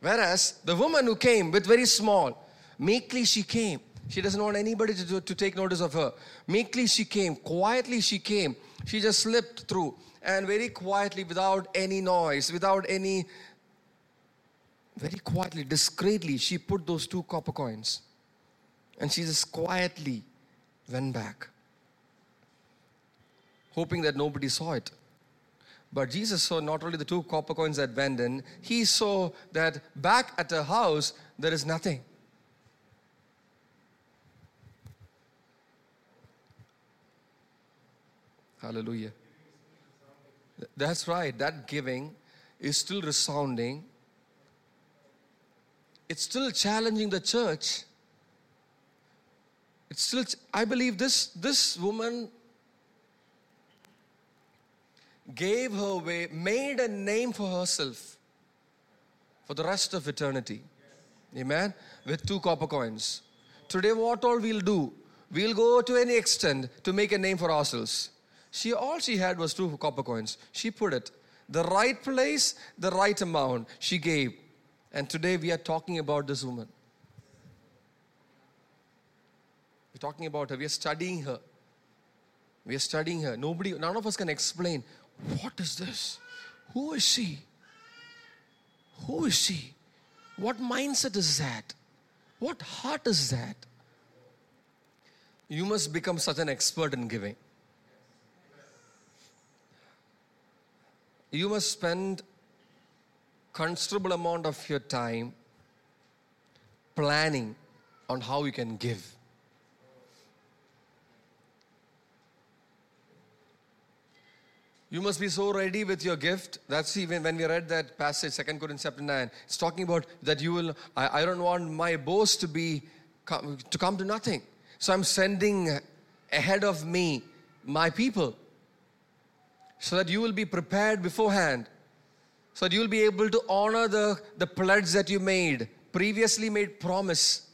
Whereas the woman who came with very small, meekly she came. She doesn't want anybody to take notice of her. Meekly she came. Quietly she came. She just slipped through. And very quietly, without any noise, very quietly, discreetly, she put those 2 copper coins. And she just quietly went back, hoping that nobody saw it. But Jesus saw not only the 2 copper coins that went in, he saw that back at her house, there is nothing. Hallelujah. That's right. That giving is still resounding. It's still challenging the church. It's still, I believe this woman gave her way, made a name for herself for the rest of eternity. Amen? With 2 copper coins. Today, what all we'll do, we'll go to any extent to make a name for ourselves. All she had was 2 copper coins. She put it. The right place, the right amount. She gave. And today we are talking about this woman. We're talking about her. We are studying her. None of us can explain. What is this? Who is she? What mindset is that? What heart is that? You must become such an expert in giving. You must spend considerable amount of your time planning on how you can give. You must be so ready with your gift. That's even when we read that passage, 2 Corinthians chapter 9. It's talking about that you will, I don't want my boast to come to nothing. So I'm sending ahead of me, my people, so that you will be prepared beforehand, so that you will be able to honor the pledge that you made, previously made promise,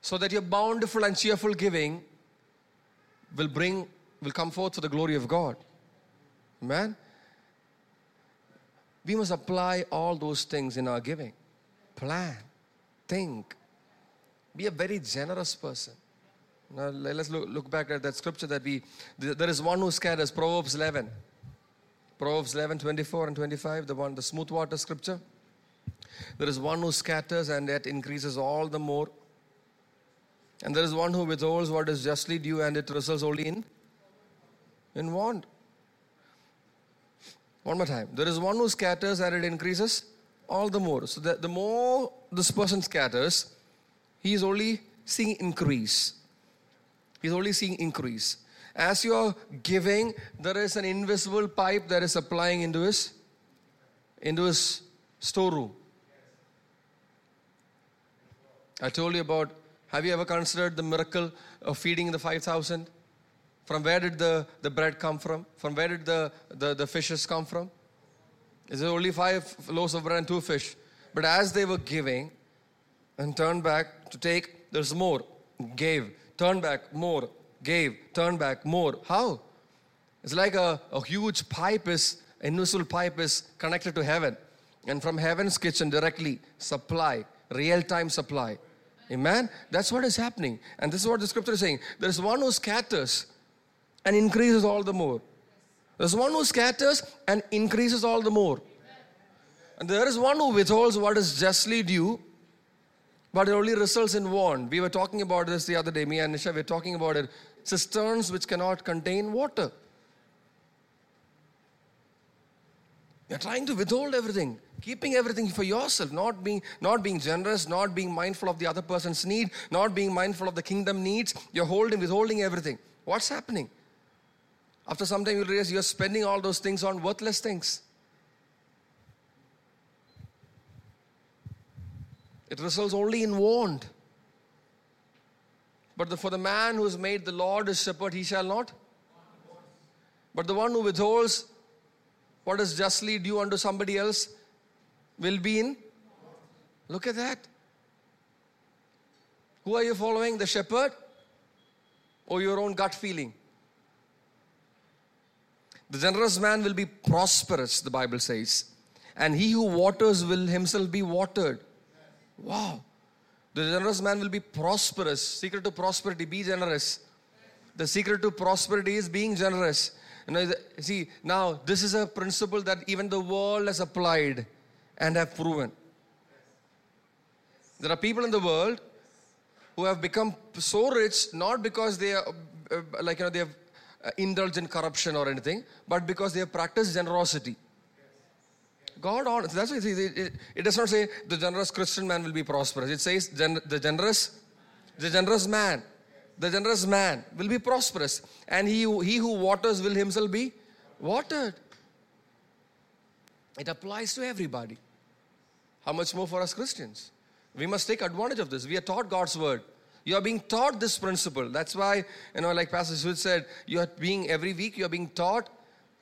so that your bountiful and cheerful giving will come forth for the glory of God. Amen? We must apply all those things in our giving. Plan, think, be a very generous person. Now, let's look back at that scripture that there is one who scared us, Proverbs 11. Proverbs 11, 24 and 25, the smooth water scripture. There is one who scatters and yet increases all the more. And there is one who withholds what is justly due and it results only in want. One more time. There is one who scatters and it increases all the more. So that the more this person scatters, he is only seeing increase. He's only seeing increase. As you're giving, there is an invisible pipe that is supplying into his storeroom. I told you about, have you ever considered the miracle of feeding the 5,000? From where did the bread come from? From where did the fishes come from? Is it only 5 loaves of bread and 2 fish? But as they were giving and turned back to take, there's more, gave. Turn back, more, gave, turn back, more. How? It's like a huge pipe invisible pipe is connected to heaven. And from heaven's kitchen directly, supply, real-time supply. Amen? That's what is happening. And this is what the scripture is saying. There's one who scatters and increases all the more. There's one who scatters and increases all the more. And there is one who withholds what is justly due, but it only results in want. We were talking about this the other day. Me and Nisha were talking about it. Cisterns which cannot contain water. You're trying to withhold everything. Keeping everything for yourself. Not being generous. Not being mindful of the other person's need. Not being mindful of the kingdom needs. You're withholding everything. What's happening? After some time you'll realize you're spending all those things on worthless things. It results only in want. But for the man who has made the Lord his shepherd, he shall not. But the one who withholds what is justly due unto somebody else will be in. Look at that. Who are you following? The shepherd or your own gut feeling? The generous man will be prosperous, the Bible says. And he who waters will himself be watered. Wow. The generous man will be prosperous. Secret to prosperity, be generous. The secret to prosperity is being generous. You know, see, now this is a principle that even the world has applied and have proven. There are people in the world who have become so rich, not because they are, they have indulged in corruption or anything, but because they have practiced generosity. God honors. That's why it does not say the generous Christian man will be prosperous. It says the generous man will be prosperous, and he who waters will himself be watered. It applies to everybody. How much more for us Christians? We must take advantage of this. We are taught God's word. You are being taught this principle. That's why, like Pastor Switz said, every week you are being taught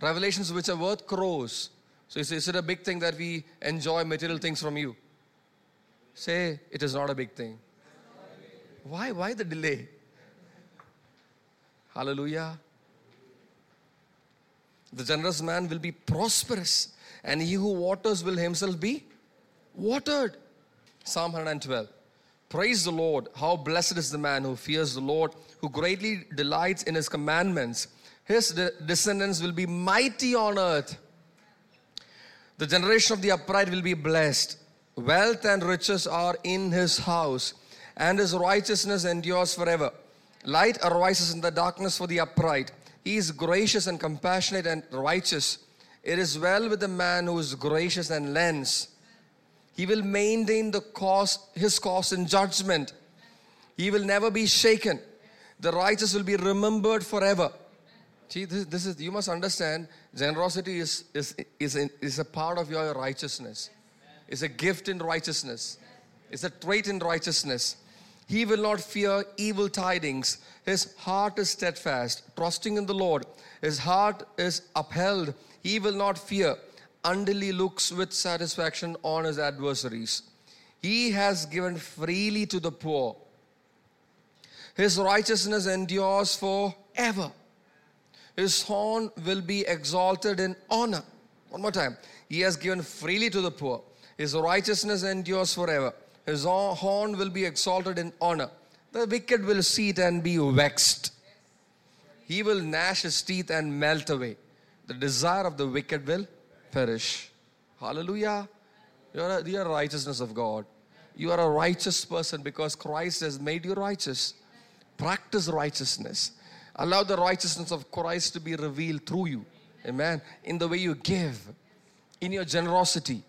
revelations which are worth crores. So is it a big thing that we enjoy material things from you? Say, it is not a big thing. Why the delay? Hallelujah. The generous man will be prosperous, and he who waters will himself be watered. Psalm 112. Praise the Lord. How blessed is the man who fears the Lord, who greatly delights in his commandments. His descendants will be mighty on earth. The generation of the upright will be blessed. Wealth and riches are in his house, and his righteousness endures forever. Light arises in the darkness for the upright. He is gracious and compassionate and righteous. It is well with the man who is gracious and lends. He will maintain his cause in judgment. He will never be shaken. The righteous will be remembered forever. See, this is, you must understand, generosity is a part of your righteousness. It's a gift in righteousness. It's a trait in righteousness. He will not fear evil tidings. His heart is steadfast, trusting in the Lord. His heart is upheld. He will not fear until he looks with satisfaction on his adversaries. He has given freely to the poor. His righteousness endures forever. His horn will be exalted in honor. One more time. He has given freely to the poor. His righteousness endures forever. His horn will be exalted in honor. The wicked will see it and be vexed. He will gnash his teeth and melt away. The desire of the wicked will perish. Hallelujah. You are the righteousness of God. You are a righteous person because Christ has made you righteous. Practice righteousness. Allow the righteousness of Christ to be revealed through you. Amen. In the way you give. In your generosity.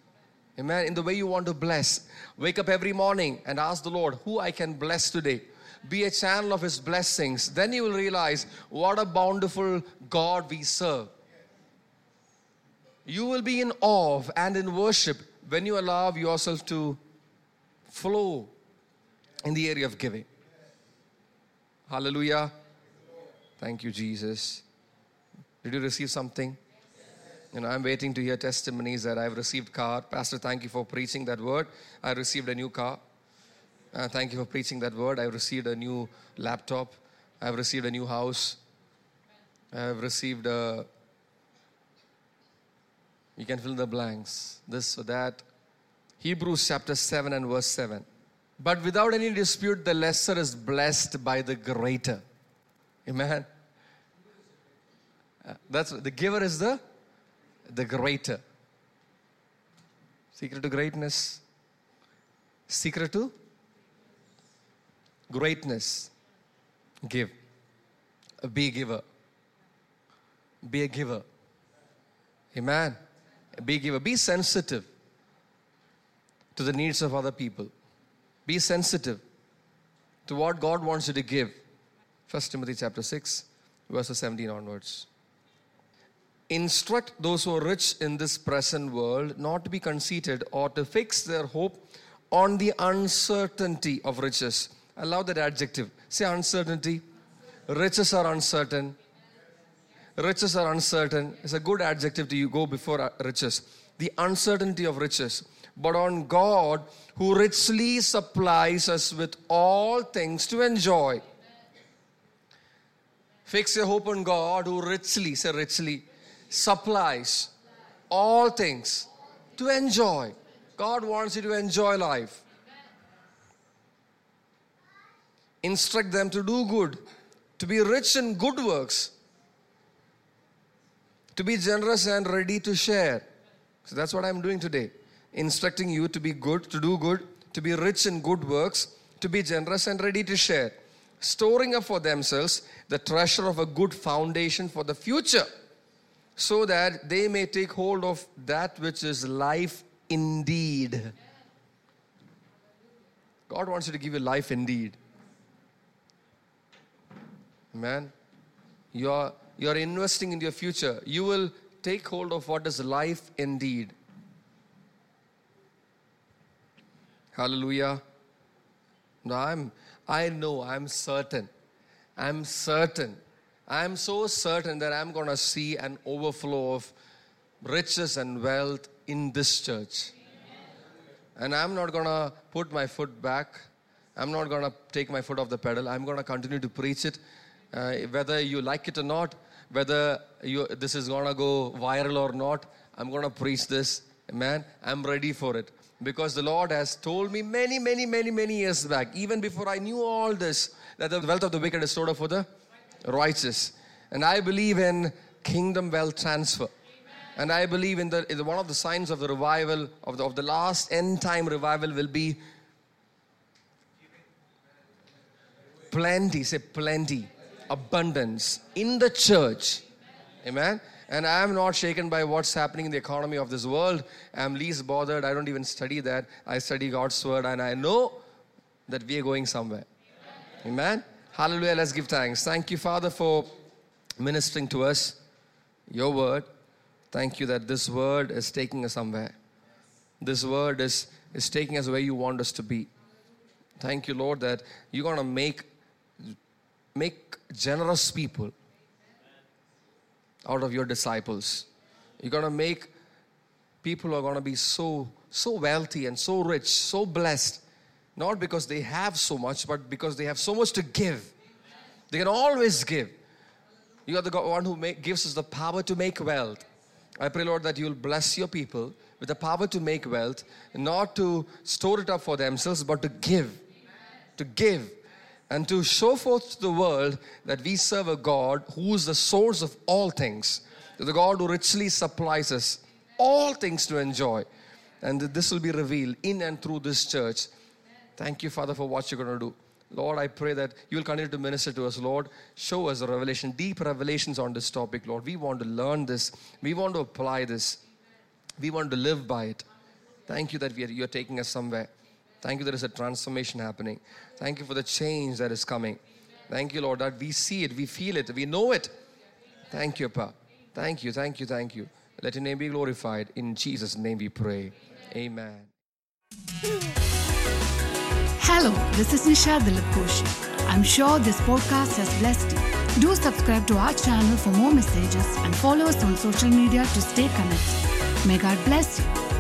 Amen. In the way you want to bless. Wake up every morning and ask the Lord, who I can bless today. Be a channel of His blessings. Then you will realize what a bountiful God we serve. You will be in awe and in worship when you allow yourself to flow in the area of giving. Hallelujah. Thank you, Jesus. Did you receive something? You know, I'm waiting to hear testimonies that I've received car. Pastor, thank you for preaching that word. I received a new car. Thank you for preaching that word. I received a new laptop. I've received a new house. I've received a... You can fill in the blanks. This or that. Hebrews chapter 7 and verse 7. But without any dispute, the lesser is blessed by the greater. Amen. That's the giver is the greater. Secret to greatness. Secret to greatness. Give. Be a giver. Be a giver. Amen. Be a giver. Be sensitive to the needs of other people. Be sensitive to what God wants you to give. 1 Timothy chapter 6, verses 17 onwards. Instruct those who are rich in this present world not to be conceited or to fix their hope on the uncertainty of riches. I love that adjective. Say uncertainty. Riches are uncertain. Riches are uncertain. It's a good adjective to you go before riches. The uncertainty of riches. But on God, who richly supplies us with all things to enjoy. Fix your hope on God, who richly, say richly, supplies all things to enjoy. God wants you to enjoy life. Instruct them to do good, to be rich in good works, to be generous and ready to share. So that's what I'm doing today. Instructing you to be good, to do good, to be rich in good works, to be generous and ready to share. Storing up for themselves the treasure of a good foundation for the future, so that they may take hold of that which is life indeed. God wants you to give you life indeed. Amen. You are investing in your future. You will take hold of what is life indeed. Hallelujah. Now I'm certain. I'm so certain that I'm going to see an overflow of riches and wealth in this church. Amen. And I'm not going to put my foot back. I'm not going to take my foot off the pedal. I'm going to continue to preach it. Whether you like it or not, whether this is going to go viral or not, I'm going to preach this. Amen. I'm ready for it. Because the Lord has told me many years back, even before I knew all this, that the wealth of the wicked is stored up for the righteous. And I believe in kingdom wealth transfer. Amen. And I believe in one of the signs of the revival, of the last end time revival will be plenty, say plenty, abundance in the church. Amen. And I am not shaken by what's happening in the economy of this world. I am least bothered. I don't even study that. I study God's word and I know that we are going somewhere. Amen. Amen. Hallelujah. Let's give thanks. Thank you, Father, for ministering to us your word. Thank you that this word is taking us somewhere. This word is taking us where you want us to be. Thank you, Lord, that you're going to make generous people out of your disciples. You're going to make people who are going to be so wealthy and so rich, so blessed, not because they have so much, but because they have so much to give. They can always give. You are the one who gives us the power to make wealth. I pray, Lord, that you will bless your people with the power to make wealth, not to store it up for themselves, but to give. To give. And to show forth to the world that we serve a God who is the source of all things. The God who richly supplies us all things to enjoy. And this will be revealed in and through this church. Thank you, Father, for what you're going to do. Lord, I pray that you will continue to minister to us, Lord. Show us a revelation, deep revelations on this topic, Lord. We want to learn this. We want to apply this. We want to live by it. Thank you that you're taking us somewhere. Thank you there is a transformation happening. Thank you for the change that is coming. Thank you, Lord, that we see it, we feel it, we know it. Thank you, Pa. Thank you. Let your name be glorified. In Jesus' name we pray. Amen. Hello, this is Nisha Dilipkoshi. I'm sure this podcast has blessed you. Do subscribe to our channel for more messages and follow us on social media to stay connected. May God bless you.